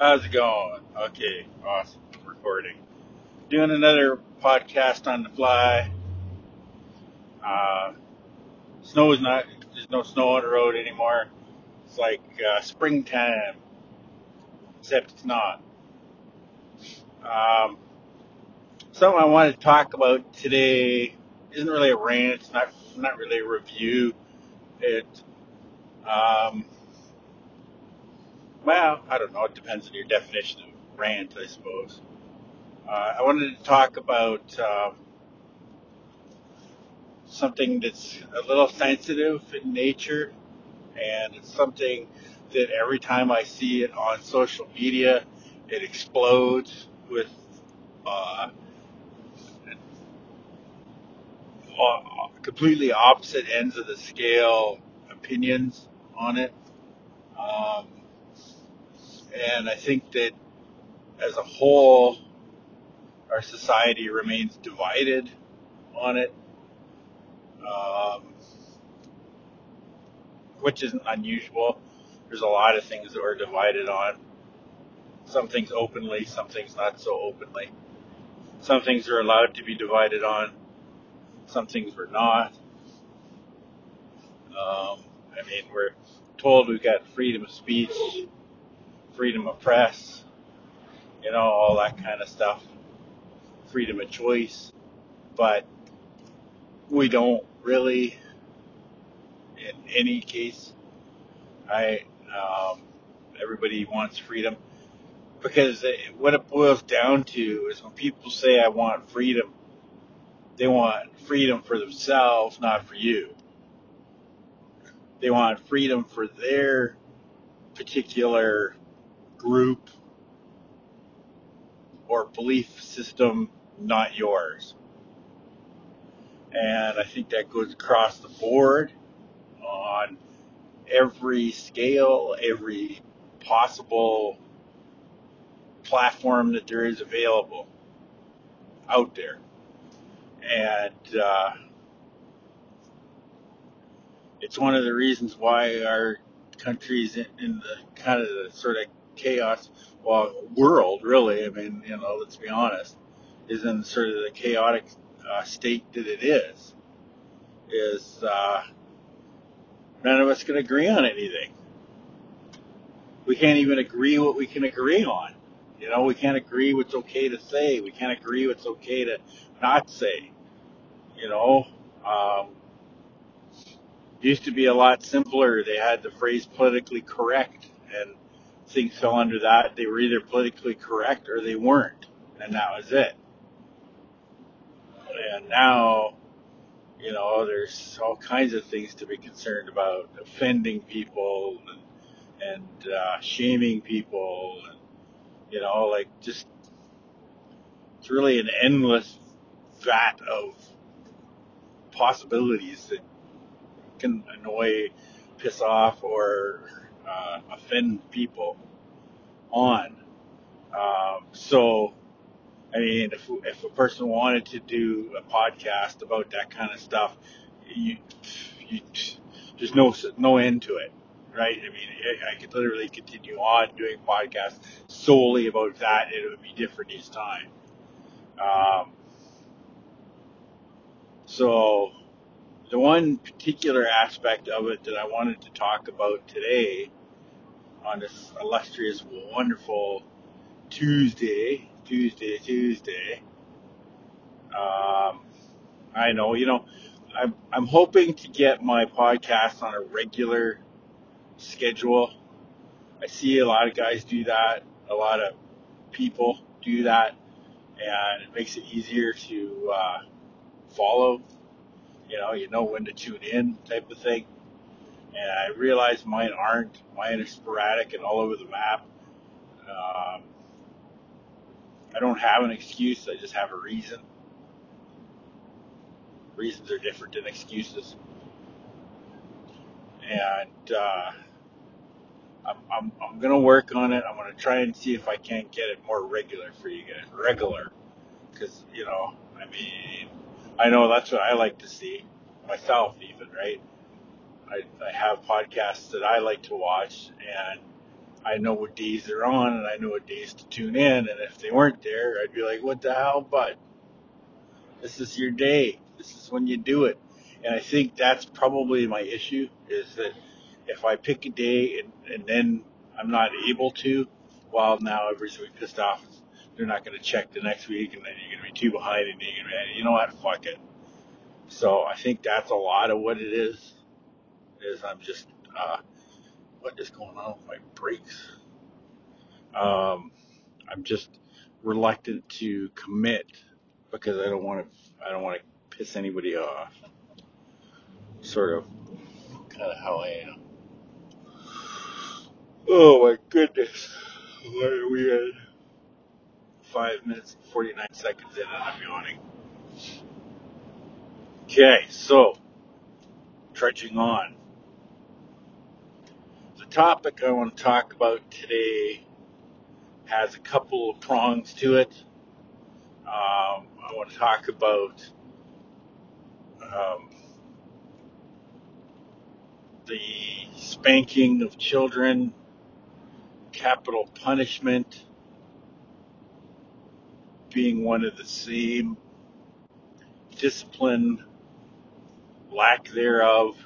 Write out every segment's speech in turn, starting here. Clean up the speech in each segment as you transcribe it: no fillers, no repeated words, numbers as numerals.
How's it going? Okay, awesome. Recording. Doing another podcast on the fly. There's no snow on the road anymore. It's like springtime, except it's not. Something I wanted to talk about today isn't really a rant, it's not really a review. Well, I don't know. It depends on your definition of rant, I suppose. I wanted to talk about something that's a little sensitive in nature, and it's something that every time I see it on social media, it explodes with completely opposite ends of the scale opinions on it. And I think that as a whole, our society remains divided on it, which isn't unusual. There's a lot of things that we're divided on. Some things openly, some things not so openly. Some things are allowed to be divided on, some things we're not. We're told we've got freedom of speech, freedom of press, all that kind of stuff, freedom of choice, but we don't really, in any case. Everybody wants freedom, because what it boils down to is when people say, I want freedom, they want freedom for themselves, not for you. They want freedom for their particular group or belief system, not yours. And I think that goes across the board on every scale, every possible platform that there is available out there. And it's one of the reasons why our country's in the kind of the sort of chaos, world really, let's be honest, is in sort of the chaotic state that it is. None of us can agree on anything. We can't even agree what we can agree on. We can't agree what's okay to say. We can't agree what's okay to not say. Used to be a lot simpler. They had the phrase politically correct, and things fell under that. They were either politically correct or they weren't, and that was it. And now, there's all kinds of things to be concerned about, offending people and shaming people, and, it's really an endless vat of possibilities that can annoy, piss off, or offend people on. If a person wanted to do a podcast about that kind of stuff, there's no end to it, right? I could literally continue on doing podcasts solely about that, and it would be different each time. So the one particular aspect of it that I wanted to talk about today on this illustrious, wonderful Tuesday. I know, I'm hoping to get my podcast on a regular schedule. I see a lot of guys do that. A lot of people do that, and it makes it easier to follow. When to tune in, type of thing. And I realize mine aren't. Mine are sporadic and all over the map. I don't have an excuse. I just have a reason. Reasons are different than excuses. And I'm going to work on it. I'm going to try and see if I can't get it more regular for you guys. Regular. Because, I know that's what I like to see myself even, right? I have podcasts that I like to watch, and I know what days they're on, and I know what days to tune in, and if they weren't there, I'd be like, what the hell, bud? This is your day. This is when you do it. And I think that's probably my issue, is that if I pick a day and then I'm not able to, well, now everybody's going to be pissed off. They're not going to check the next week, and then you're going to be too behind, and you're going to be, you know what, fuck it. So I think that's a lot of what it is I'm just, what is going on with my brakes? I'm just reluctant to commit because I don't want to piss anybody off. Sort of, kind of how I am. Oh my goodness. What are we at? 5 minutes and 49 seconds in, and I'm yawning. Okay, so, trudging on. The topic I want to talk about today has a couple of prongs to it. I want to talk about the spanking of children, capital punishment being one of the same, discipline, lack thereof,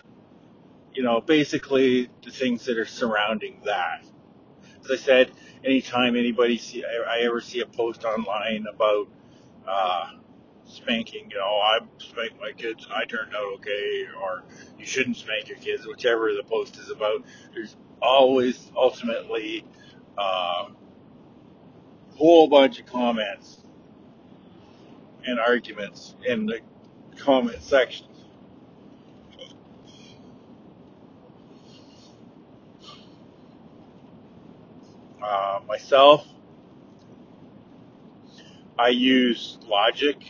you know, basically the things that are surrounding that. As I said, anytime I ever see a post online about spanking, you know, I spanked my kids and I turned out okay, or you shouldn't spank your kids, whichever the post is about, there's always ultimately a whole bunch of comments and arguments in the comment section. Myself, I use logic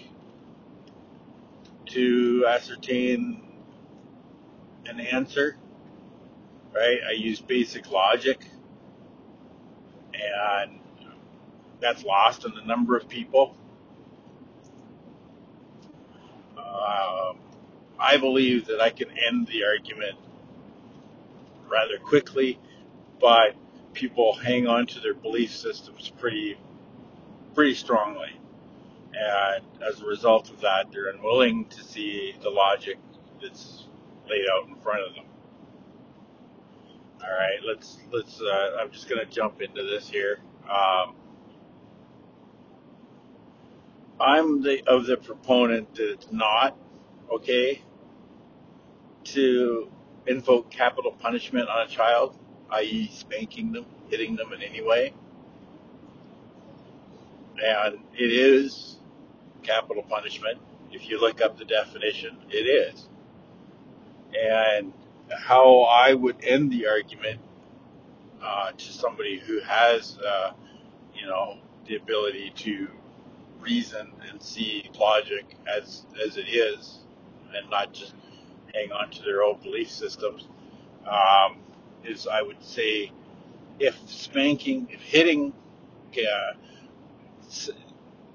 to ascertain an answer, right? I use basic logic, and that's lost on a number of people. I believe that I can end the argument rather quickly, but people hang on to their belief systems pretty strongly. And as a result of that, they're unwilling to see the logic that's laid out in front of them. All right, let's I'm just going to jump into this here. I'm of the proponent that it's not okay to invoke capital punishment on a child, i.e. spanking them, hitting them in any way. And it is capital punishment. If you look up the definition, it is. And how I would end the argument to somebody who has, you know, the ability to reason and see logic as it is, and not just hang on to their own belief systems, is I would say if hitting,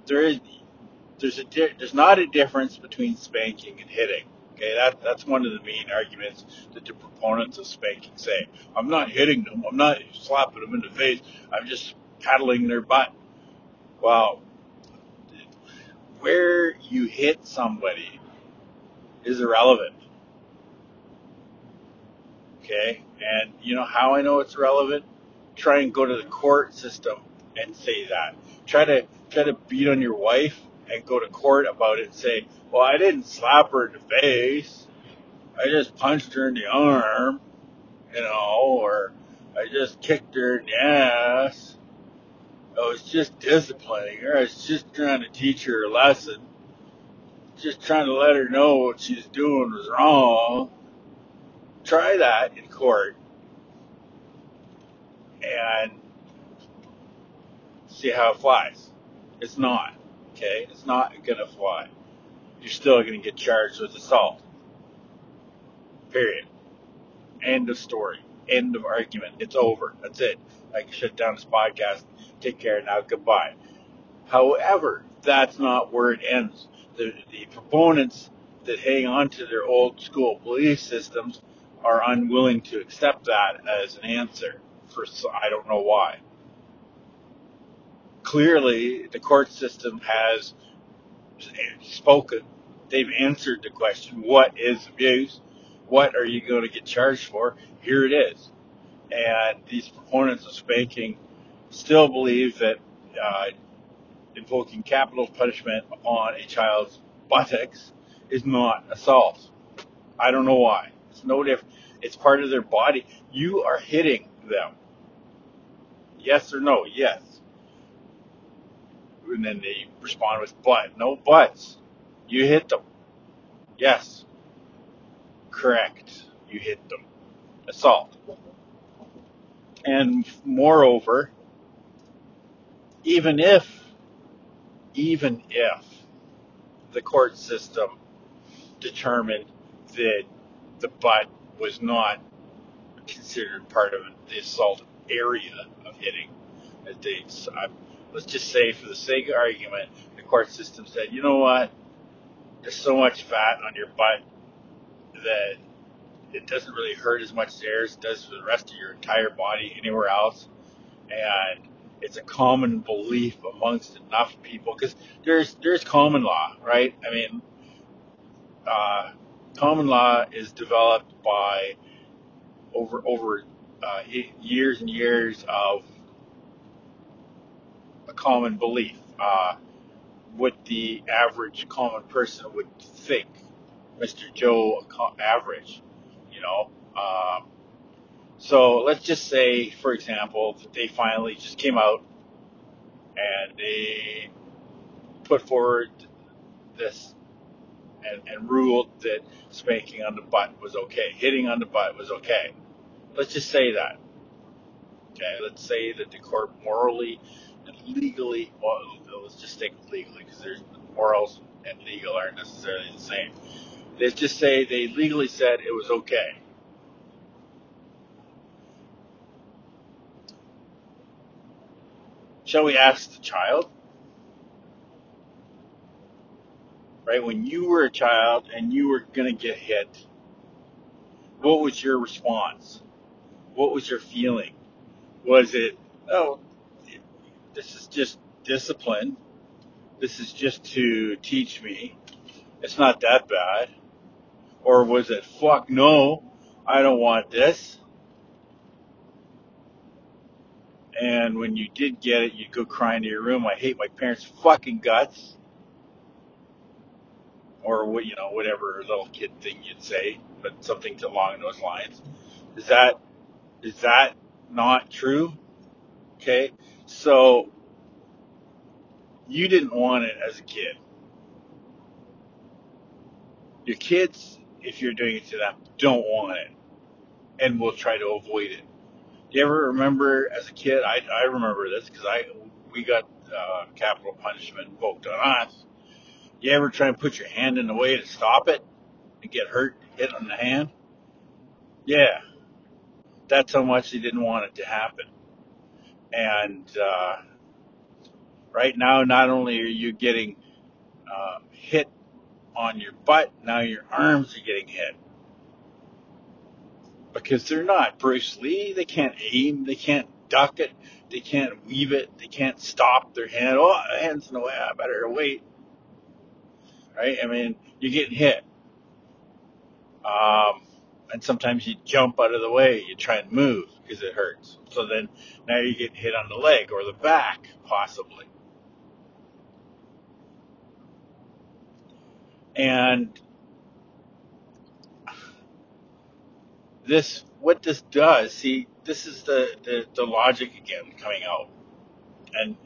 there's not a difference between spanking and hitting. Okay, that's one of the main arguments that the proponents of spanking say. I'm not hitting them. I'm not slapping them in the face. I'm just paddling their butt. Well, where you hit somebody is irrelevant. Okay, and you know how I know it's relevant? Try and go to the court system and say that. Try to beat on your wife and go to court about it and say, well, I didn't slap her in the face. I just punched her in the arm, you know, or I just kicked her in the ass. I was just disciplining her. I was just trying to teach her a lesson. Just trying to let her know what she's doing was wrong. Try that in court. And see how it flies. It's not. Okay? It's not going to fly. You're still going to get charged with assault. Period. End of story. End of argument. It's over. That's it. I can shut down this podcast. Take care now. Goodbye. However, that's not where it ends. The proponents that hang on to their old school belief systems are unwilling to accept that as an answer. for I don't know why. Clearly, the court system has spoken. They've answered the question, what is abuse? What are you going to get charged for? Here it is. And these proponents of spanking still believe that invoking capital punishment on a child's buttocks is not assault. I don't know why. It's no different. It's part of their body. You are hitting them. Yes or no? Yes. And then they respond with but. No buts. You hit them. Yes. Correct. You hit them. Assault. And moreover, even if the court system determined that the butt was not considered part of the assault area of hitting, let's just say for the sake of argument, the court system said, you know what, there's so much fat on your butt that it doesn't really hurt as much there as it does for the rest of your entire body anywhere else. And it's a common belief amongst enough people, because there's common law, right? I mean, common law is developed by over years and years of a common belief, what the average common person would think. Mr. Joe average, you know. So let's just say, for example, that they finally just came out and they put forward this and ruled that spanking on the butt was okay, hitting on the butt was okay. Let's just say that. Okay, let's say that the court morally and legally, well, let's just think legally, because there's morals and legal aren't necessarily the same. Let's just say they legally said it was okay. Shall we ask the child? Right, when you were a child and you were going to get hit, what was your response? What was your feeling? Was it, oh, this is just discipline. This is just to teach me. It's not that bad. Or was it, fuck no, I don't want this. And when you did get it, you'd go crying to your room. I hate my parents' fucking guts. Or, you know, whatever little kid thing you'd say. But something along those lines. Is that not true? Okay. So, you didn't want it as a kid. Your kids, if you're doing it to them, don't want it. And will try to avoid it. Do you ever remember, as a kid, I remember this, because we got capital punishment invoked on us. You ever try and put your hand in the way to stop it and get hit on the hand? Yeah. That's how much they didn't want it to happen. And right now, not only are you getting hit on your butt, now your arms are getting hit. Because they're not Bruce Lee. They can't aim. They can't duck it. They can't weave it. They can't stop their hand. Oh, the hand's in the way. I better wait. Right? I mean, you're getting hit. And sometimes you jump out of the way. You try and move because it hurts. So then now you're getting hit on the leg or the back, possibly. And this is the logic again coming out. And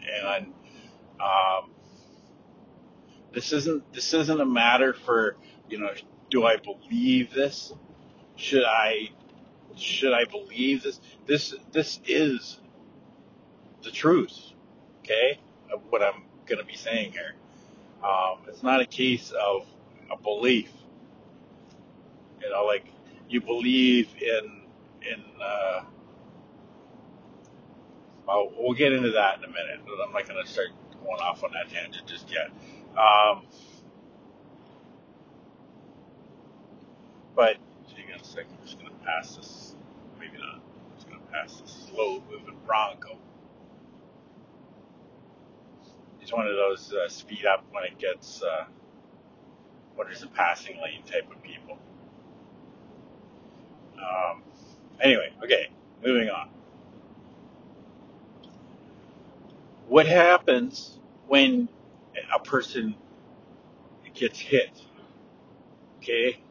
this isn't a matter for, you know, do I believe this? Should I believe this? This is the truth, okay, of what I'm going to be saying here. It's not a case of a belief. You know, like, you believe in we'll get into that in a minute, but I'm not going to start going off on that tangent just yet. But hang on a second, I'm just going to pass this. Maybe not. That's a slow-moving Bronco. It's one of those speed up when it gets, what is a passing lane type of people. Anyway, okay, moving on. What happens when a person gets hit? Okay?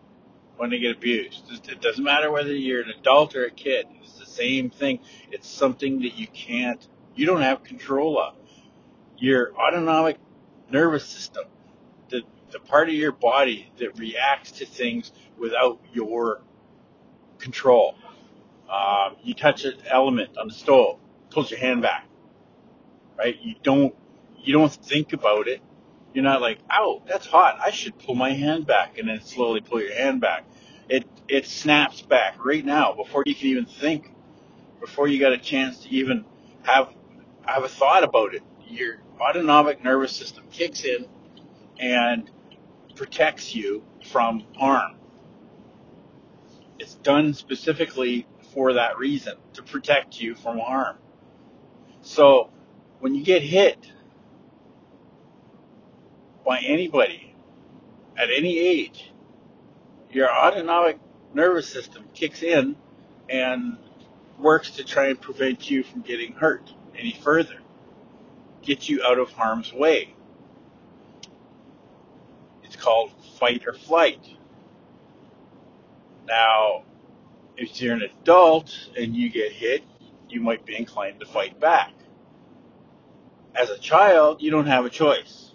When they get abused. It doesn't matter whether you're an adult or a kid. It's the same thing. It's something that you don't have control of. Your autonomic nervous system, the part of your body that reacts to things without your control. You touch an element on the stove, pulls your hand back, right? You don't think about it. You're not like, ow, that's hot. I should pull my hand back, and then slowly pull your hand back. It snaps back right now before you can even think, before you got a chance to even have a thought about it. Your autonomic nervous system kicks in and protects you from harm. It's done specifically for that reason, to protect you from harm. So when you get hit by anybody at any age, your autonomic nervous system kicks in and works to try and prevent you from getting hurt any further, get you out of harm's way. It's called fight or flight. Now, if you're an adult and you get hit, you might be inclined to fight back. As a child, you don't have a choice.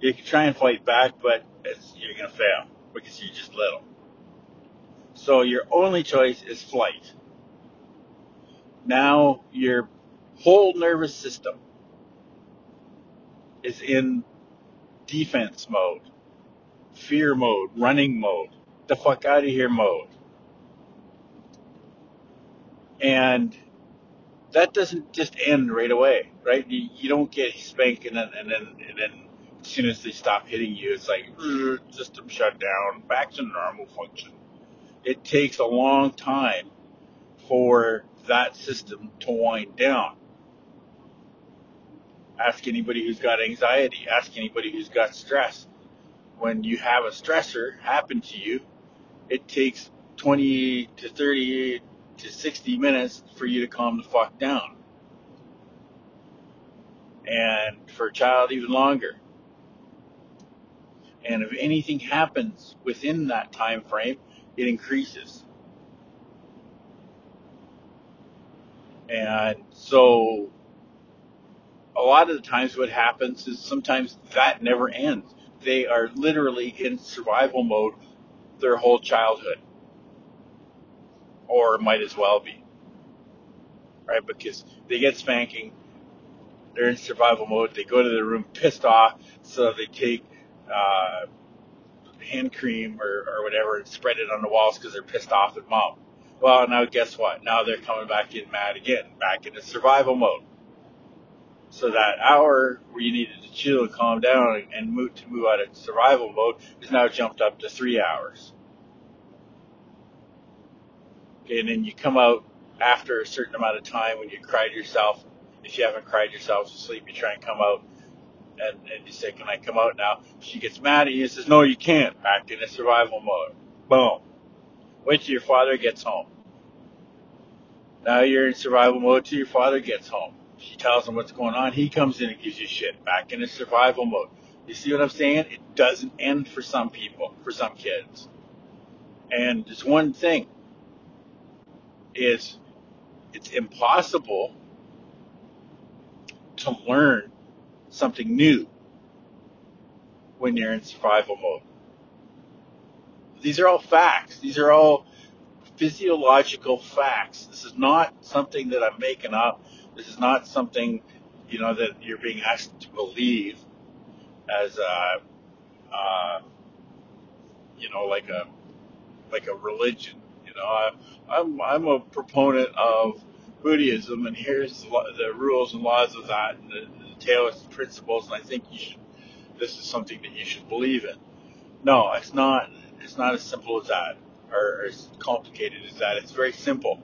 You can try and fight back, but you're going to fail because you're just little. So your only choice is flight. Now your whole nervous system is in defense mode, fear mode, running mode, the fuck out of here mode. And that doesn't just end right away, right? You don't get spanked and then as soon as they stop hitting you, it's like, system shut down, back to normal function. It takes a long time for that system to wind down. Ask anybody who's got anxiety. Ask anybody who's got stress. When you have a stressor happen to you, it takes 20 to 30 to 60 minutes for you to calm the fuck down. And for a child, even longer. And if anything happens within that time frame, it increases. And so a lot of the times what happens is sometimes that never ends. They are literally in survival mode their whole childhood. Or might as well be. Right? Because they get spanking, they're in survival mode, they go to their room pissed off, so they take hand cream or whatever and spread it on the walls because they're pissed off at mom. Well, now guess what? Now they're coming back in mad again, back into survival mode. So that hour where you needed to chill and calm down and move out of survival mode is now jumped up to 3 hours. Okay, and then you come out after a certain amount of time when you cried yourself. If you haven't cried yourself to sleep, you try and come out. And you say, can I come out now? She gets mad at you and says, no, you can't. Back in a survival mode. Boom. Wait till your father gets home. Now you're in survival mode till your father gets home. She tells him what's going on. He comes in and gives you shit. Back in a survival mode. You see what I'm saying? It doesn't end for some people, for some kids. And there's one thing. It's impossible to learn something new when you're in survival mode. These are all facts. These are all physiological facts. This is not something that I'm making up. This is not something, that you're being asked to believe as like a religion. I'm a proponent of Buddhism, and here's the rules and laws of that, and the Taoist principles, and I think this is something that you should believe in. No, it's not as simple as that, or as complicated as that. It's very simple.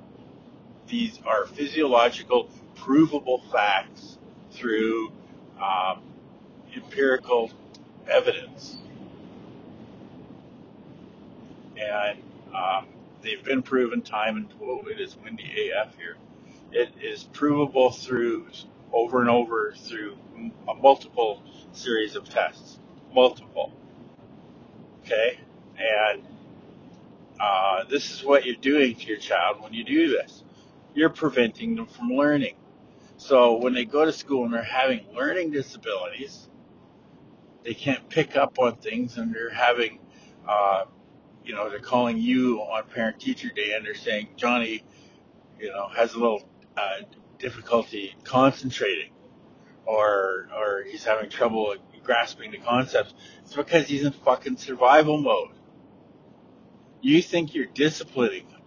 These are physiological, provable facts through empirical evidence. And they've been proven time and, whoa, it is windy AF here. It is provable through over and over through a multiple series of tests, multiple. Okay, and this is what you're doing to your child when you do this. You're preventing them from learning. So when they go to school and they're having learning disabilities, they can't pick up on things, and they're having, you know, they're calling you on Parent-Teacher Day and they're saying, Johnny, you know, has a little difficulty concentrating, or he's having trouble grasping the concepts. It's because he's in fucking survival mode. You think you're disciplining him.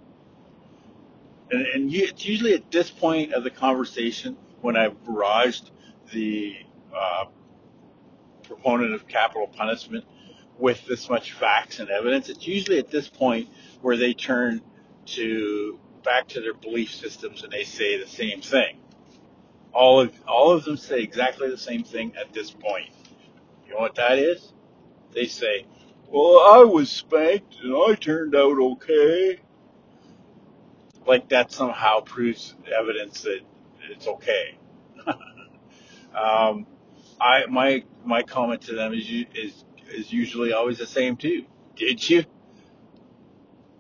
And you, it's usually at this point of the conversation when I've barraged the proponent of capital punishment with this much facts and evidence, it's usually at this point where they turn to back to their belief systems and they say the same thing. All of them say exactly the same thing at this point. You know what that is? They say, well, I was spanked and I turned out okay. Like that somehow proves evidence that it's okay. My comment to them is usually always the same too. Did you?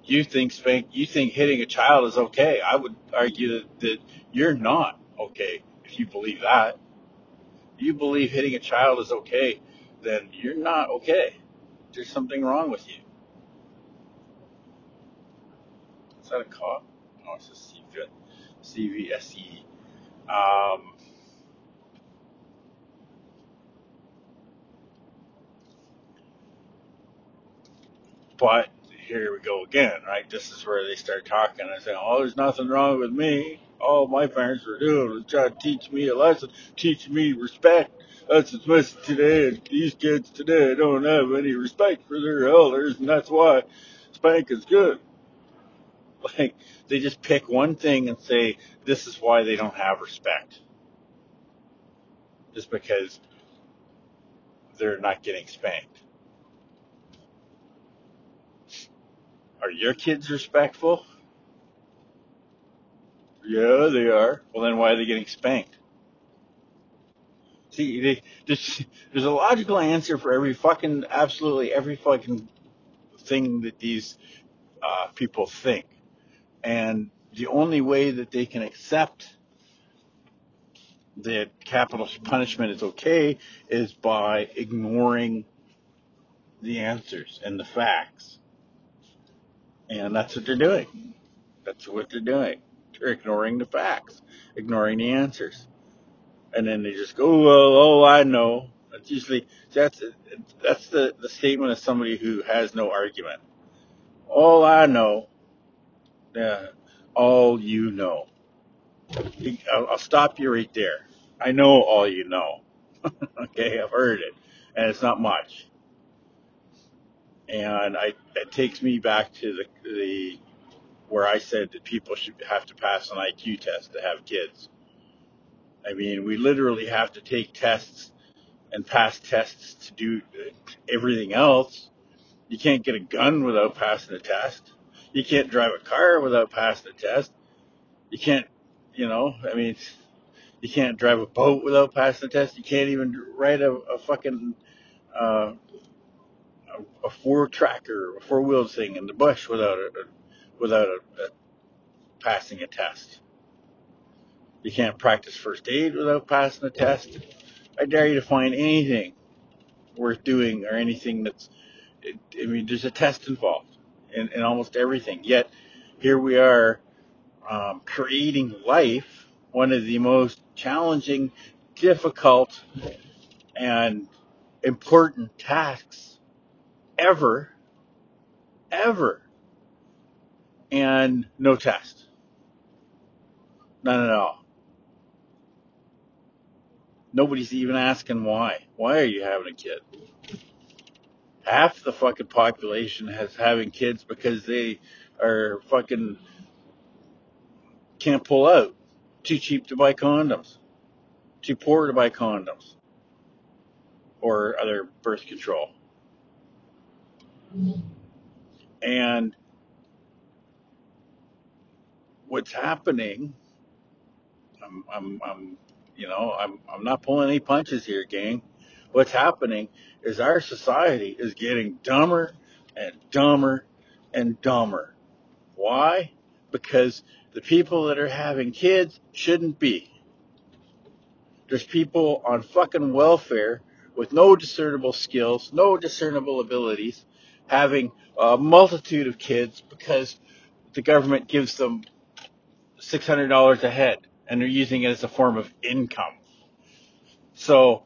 You think hitting a child is okay? I would argue that you're not okay if you believe that. If you believe hitting a child is okay, then you're not okay. There's something wrong with you. Is that a cop? No, it's a CVSE. But here we go again, right? This is where they start talking. I say, oh, there's nothing wrong with me. All my parents were doing was trying to teach me a lesson, teach me respect. That's what's missing today. And these kids today don't have any respect for their elders, and that's why spanking's good. Like, they just pick one thing and say, this is why they don't have respect. Just because they're not getting spanked. Are your kids respectful? Yeah, they are. Well, then why are they getting spanked? See, there's a logical answer for every fucking, absolutely every fucking thing that these people think. And the only way that they can accept that capital punishment is okay is by ignoring the answers and the facts. And that's what they're doing. That's what they're doing. They're ignoring the facts, ignoring the answers. And then they just go, well, oh, I know. That's usually, that's the statement of somebody who has no argument. All I know. Yeah, all you know. I'll stop you right there. I know all you know. Okay, I've heard it. And it's not much. And it takes me back to the where I said that people should have to pass an IQ test to have kids. I mean, we literally have to take tests and pass tests to do everything else. You can't get a gun without passing a test. You can't drive a car without passing a test. You can't, you know, I mean, you can't drive a boat without passing a test. You can't even ride a fucking a four-tracker, a four-wheeled thing in the bush without passing a test. You can't practice first aid without passing a test. I dare you to find anything worth doing or anything that's, I mean, there's a test involved in almost everything. Yet, here we are creating life, one of the most challenging, difficult, and important tasks ever, and no test. None at all. Nobody's even asking why. Why are you having a kid? Half the fucking population has having kids because they are fucking can't pull out. Too cheap to buy condoms. Too poor to buy condoms. Or other birth control. And what's happening, I'm not pulling any punches here, gang. What's happening is our society is getting dumber and dumber and dumber. Why? Because the people that are having kids shouldn't be. There's people on fucking welfare with no discernible skills, no discernible abilities, having a multitude of kids because the government gives them $600 a head, and they're using it as a form of income. So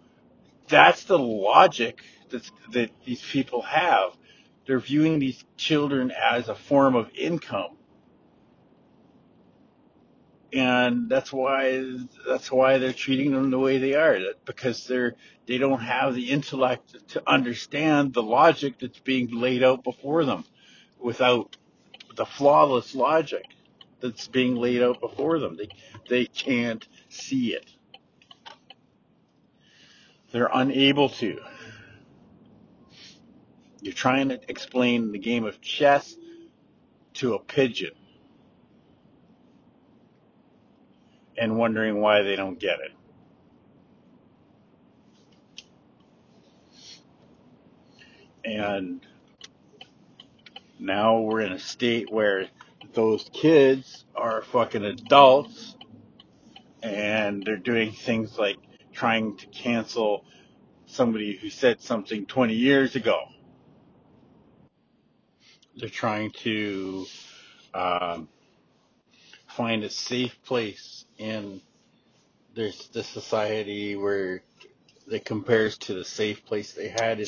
that's the logic that these people have. They're viewing these children as a form of income. And that's why they're treating them the way they are, because they don't have the intellect to understand the logic that's being laid out before them, without the flawless logic that's being laid out before them. They can't see it. They're unable to. You're trying to explain the game of chess to a pigeon and wondering why they don't get it. And now we're in a state where those kids are fucking adults, and they're doing things like trying to cancel somebody who said something 20 years ago. They're trying to find a safe place in the society where that compares to the safe place they had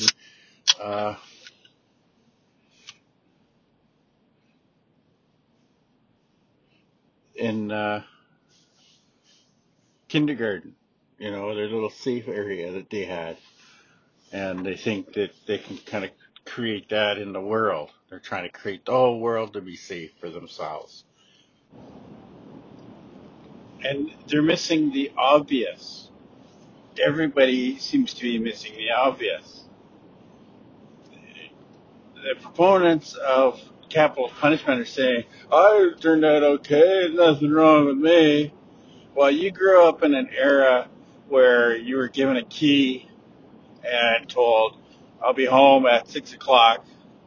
in kindergarten. You know, their little safe area that they had, and they think that they can kind of create that in the world. They're trying to create the whole world to be safe for themselves. And they're missing the obvious. Everybody seems to be missing the obvious. The proponents of capital punishment are saying, I turned out okay, nothing wrong with me. Well, you grew up in an era where you were given a key and told, I'll be home at 6:00,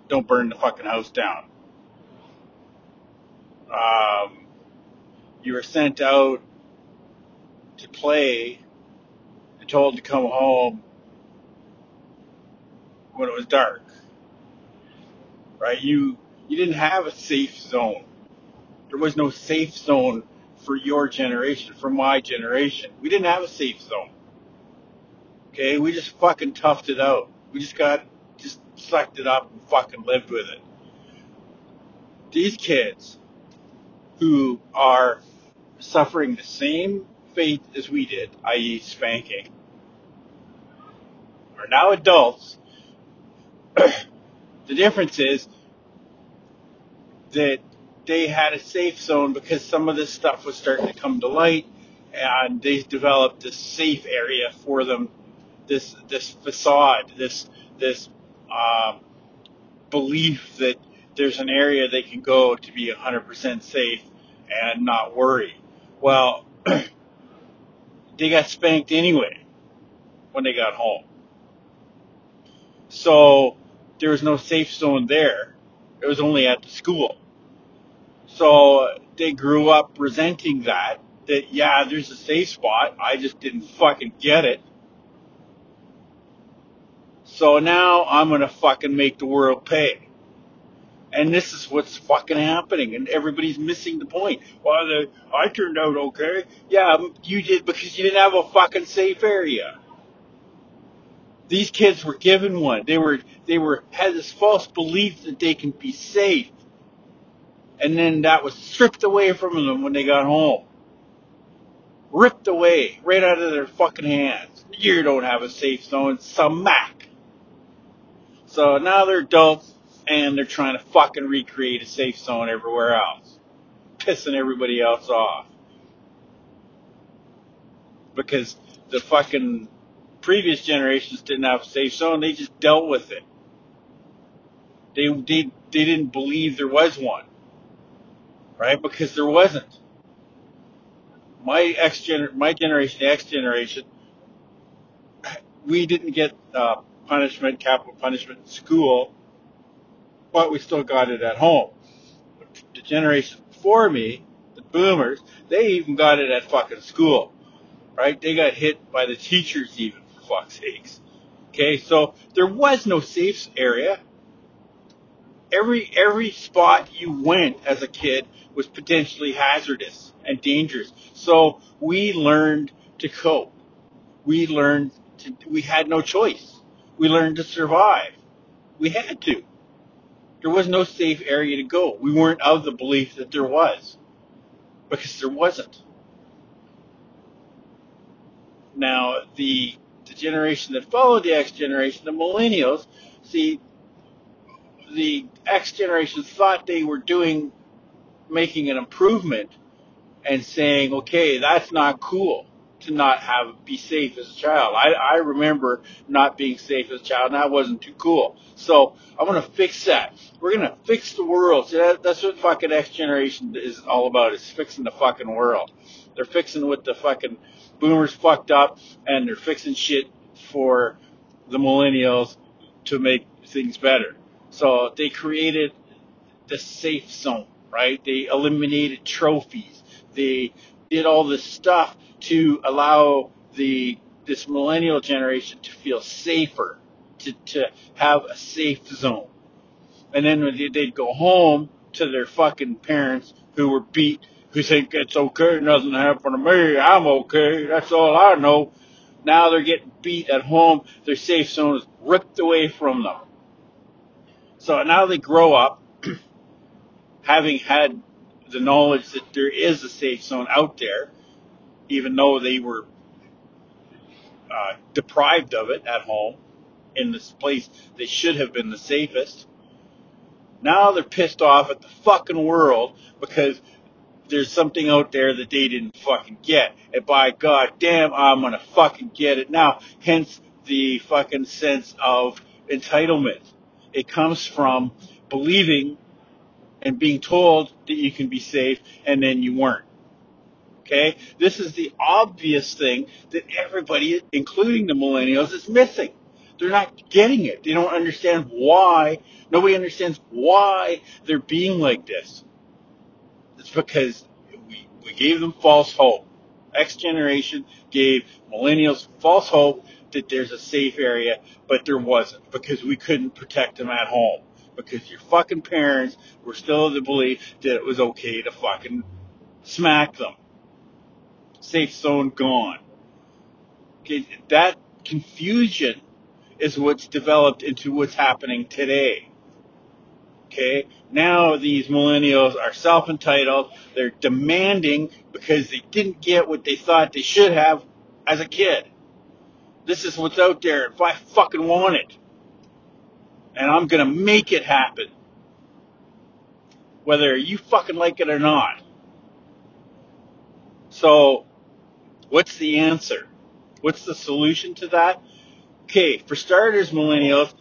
don't burn the fucking house down. You were sent out to play and told to come home when it was dark. Right? You didn't have a safe zone. There was no safe zone for your generation, for my generation. We didn't have a safe zone. Okay? We just fucking toughed it out. We just sucked it up and fucking lived with it. These kids who are suffering the same fate as we did, i.e. spanking, are now adults. The difference is that they had a safe zone because some of this stuff was starting to come to light, and they developed this safe area for them, this facade, this belief that there's an area they can go to be 100% safe and not worry. Well, they got spanked anyway when they got home. So there was no safe zone there. It was only at the school. So they grew up resenting that, yeah, there's a safe spot. I just didn't fucking get it. So now I'm going to fucking make the world pay. And this is what's fucking happening. And everybody's missing the point. Well, I turned out okay. Yeah, you did, because you didn't have a fucking safe area. These kids were given one. They had this false belief that they can be safe. And then that was stripped away from them when they got home. Ripped away right out of their fucking hands. You don't have a safe zone. Some Mac. So now they're adults, and they're trying to fucking recreate a safe zone everywhere else. pissing everybody else off. Because the fucking previous generations didn't have a safe zone. They just dealt with it. They didn't believe there was one. Right? Because there wasn't. My generation, the X generation, we didn't get punishment, capital punishment in school, but we still got it at home. The generation before me, the boomers, they even got it at fucking school. Right? They got hit by the teachers even, for fuck's sakes. Okay, so there was no safe area. Every spot you went as a kid was potentially hazardous and dangerous. So we learned to cope. We had no choice. We learned to survive. We had to. There was no safe area to go. We weren't of the belief that there was, because there wasn't. Now, the generation that followed the X generation, the millennials, see, the X generation thought they were making an improvement and saying, okay, that's not cool to not be safe as a child. I remember not being safe as a child, and that wasn't too cool. So I'm going to fix that. We're going to fix the world. See, that's what fucking X generation is all about, is fixing the fucking world. They're fixing what the fucking boomers fucked up, and they're fixing shit for the millennials to make things better. So they created the safe zone, right? They eliminated trophies. They did all this stuff to allow this millennial generation to feel safer, to have a safe zone. And then they'd go home to their fucking parents who were beat, who think it's okay, nothing happened to me, I'm okay, that's all I know. Now they're getting beat at home, their safe zone is ripped away from them. So now they grow up having had the knowledge that there is a safe zone out there, even though they were deprived of it at home in this place they should have been the safest. Now they're pissed off at the fucking world because there's something out there that they didn't fucking get. And by God damn, I'm going to fucking get it now. Hence the fucking sense of entitlement. It comes from believing and being told that you can be safe, and then you weren't. Okay? This is the obvious thing that everybody, including the millennials, is missing. They're not getting it. They don't understand why. Nobody understands why they're being like this. It's because we gave them false hope. X generation gave millennials false hope that there's a safe area, but there wasn't, because we couldn't protect them at home, because your fucking parents were still of the belief that it was okay to fucking smack them. Safe zone gone. Okay, that confusion is what's developed into what's happening today. Okay, now these millennials are self-entitled. They're demanding because they didn't get what they thought they should have as a kid. This is what's out there. If I fucking want it, and I'm going to make it happen, whether you fucking like it or not. So what's the answer? What's the solution to that? Okay, for starters, millennials,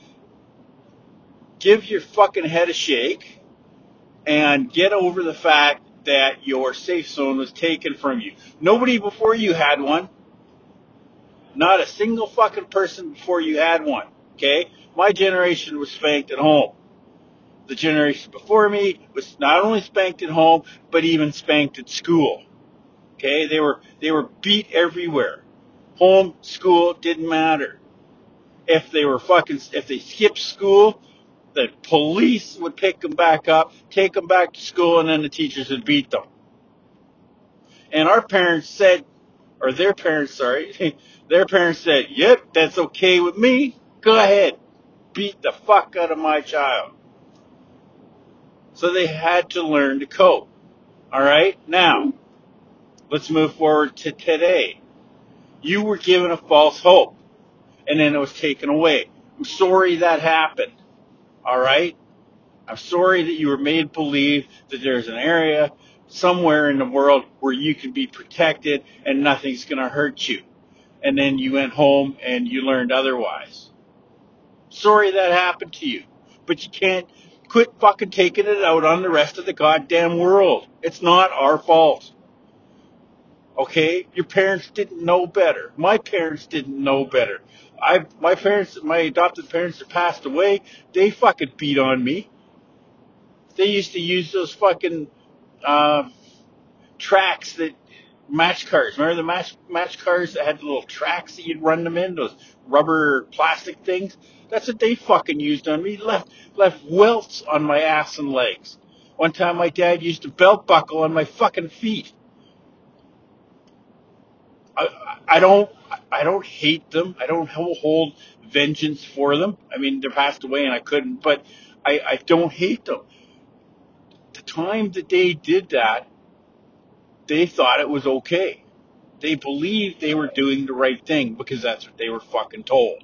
give your fucking head a shake and get over the fact that your safe zone was taken from you. Nobody before you had one. Not a single fucking person before you had one, okay? My generation was spanked at home. The generation before me was not only spanked at home, but even spanked at school, okay? They were beat everywhere. Home, school, didn't matter. If they skipped school, the police would pick them back up, take them back to school, and then the teachers would beat them. And their parents said, yep, that's okay with me. Go ahead. Beat the fuck out of my child. So they had to learn to cope. All right? Now, let's move forward to today. You were given a false hope, and then it was taken away. I'm sorry that happened. All right? I'm sorry that you were made believe that there's an area somewhere in the world where you can be protected and nothing's going to hurt you. And then you went home and you learned otherwise. Sorry that happened to you, but you can't quit fucking taking it out on the rest of the goddamn world. It's not our fault. Okay? Your parents didn't know better. My parents didn't know better. My adopted parents that passed away, they fucking beat on me. They used to use those fucking tracks that match cars. Remember the match cars that had the little tracks that you'd run them in, those rubber plastic things? That's what they fucking used on me. Left welts on my ass and legs. One time my dad used a belt buckle on my fucking feet. I don't hate them. I don't hold vengeance for them. I mean, they passed away and I couldn't, but I don't hate them. The time that they did that, they thought it was okay. They believed they were doing the right thing because that's what they were fucking told.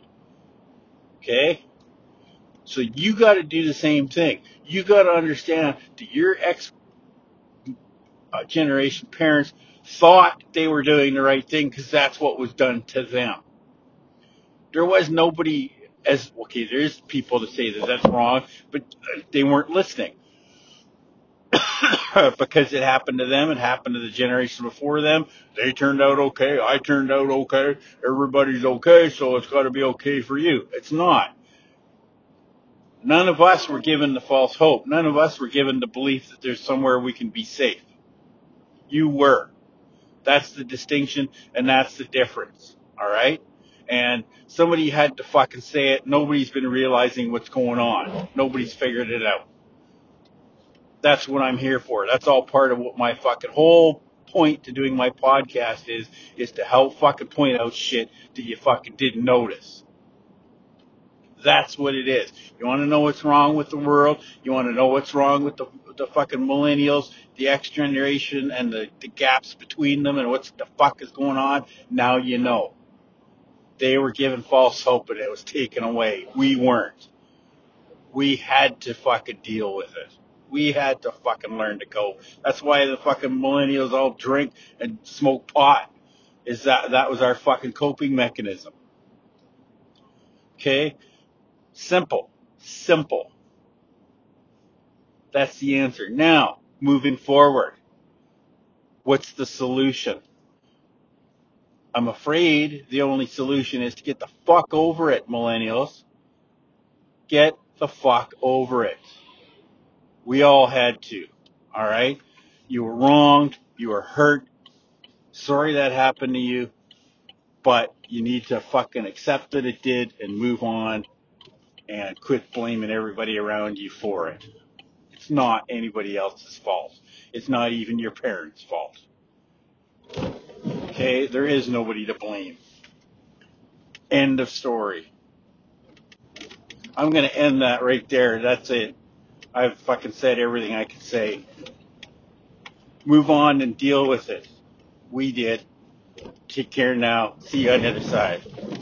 Okay? So you got to do the same thing. You got to understand that your ex-generation parents thought they were doing the right thing because that's what was done to them. There was nobody there's people that say that that's wrong, but they weren't listening. Because it happened to them, it happened to the generation before them. They turned out okay, I turned out okay, everybody's okay, so it's got to be okay for you. It's not. None of us were given the false hope. None of us were given the belief that there's somewhere we can be safe. You were. That's the distinction, and that's the difference, all right? And somebody had to fucking say it. Nobody's been realizing what's going on. Nobody's figured it out. That's what I'm here for. That's all part of what my fucking whole point to doing my podcast is to help fucking point out shit that you fucking didn't notice. That's what it is. You want to know what's wrong with the world? You want to know what's wrong with the fucking millennials, the X generation, and the gaps between them, and what the fuck is going on? Now you know. They were given false hope, and it was taken away. We weren't. We had to fucking deal with it. We had to fucking learn to cope. That's why the fucking millennials all drink and smoke pot. Is that was our fucking coping mechanism. Okay? Simple. That's the answer. Now, moving forward. What's the solution? I'm afraid the only solution is to get the fuck over it, millennials. Get the fuck over it. We all had to, all right? You were wronged. You were hurt. Sorry that happened to you, but you need to fucking accept that it did and move on and quit blaming everybody around you for it. It's not anybody else's fault. It's not even your parents' fault. Okay? There is nobody to blame. End of story. I'm going to end that right there. That's it. I've fucking said everything I could say. Move on and deal with it. We did. Take care now. See you on the other side.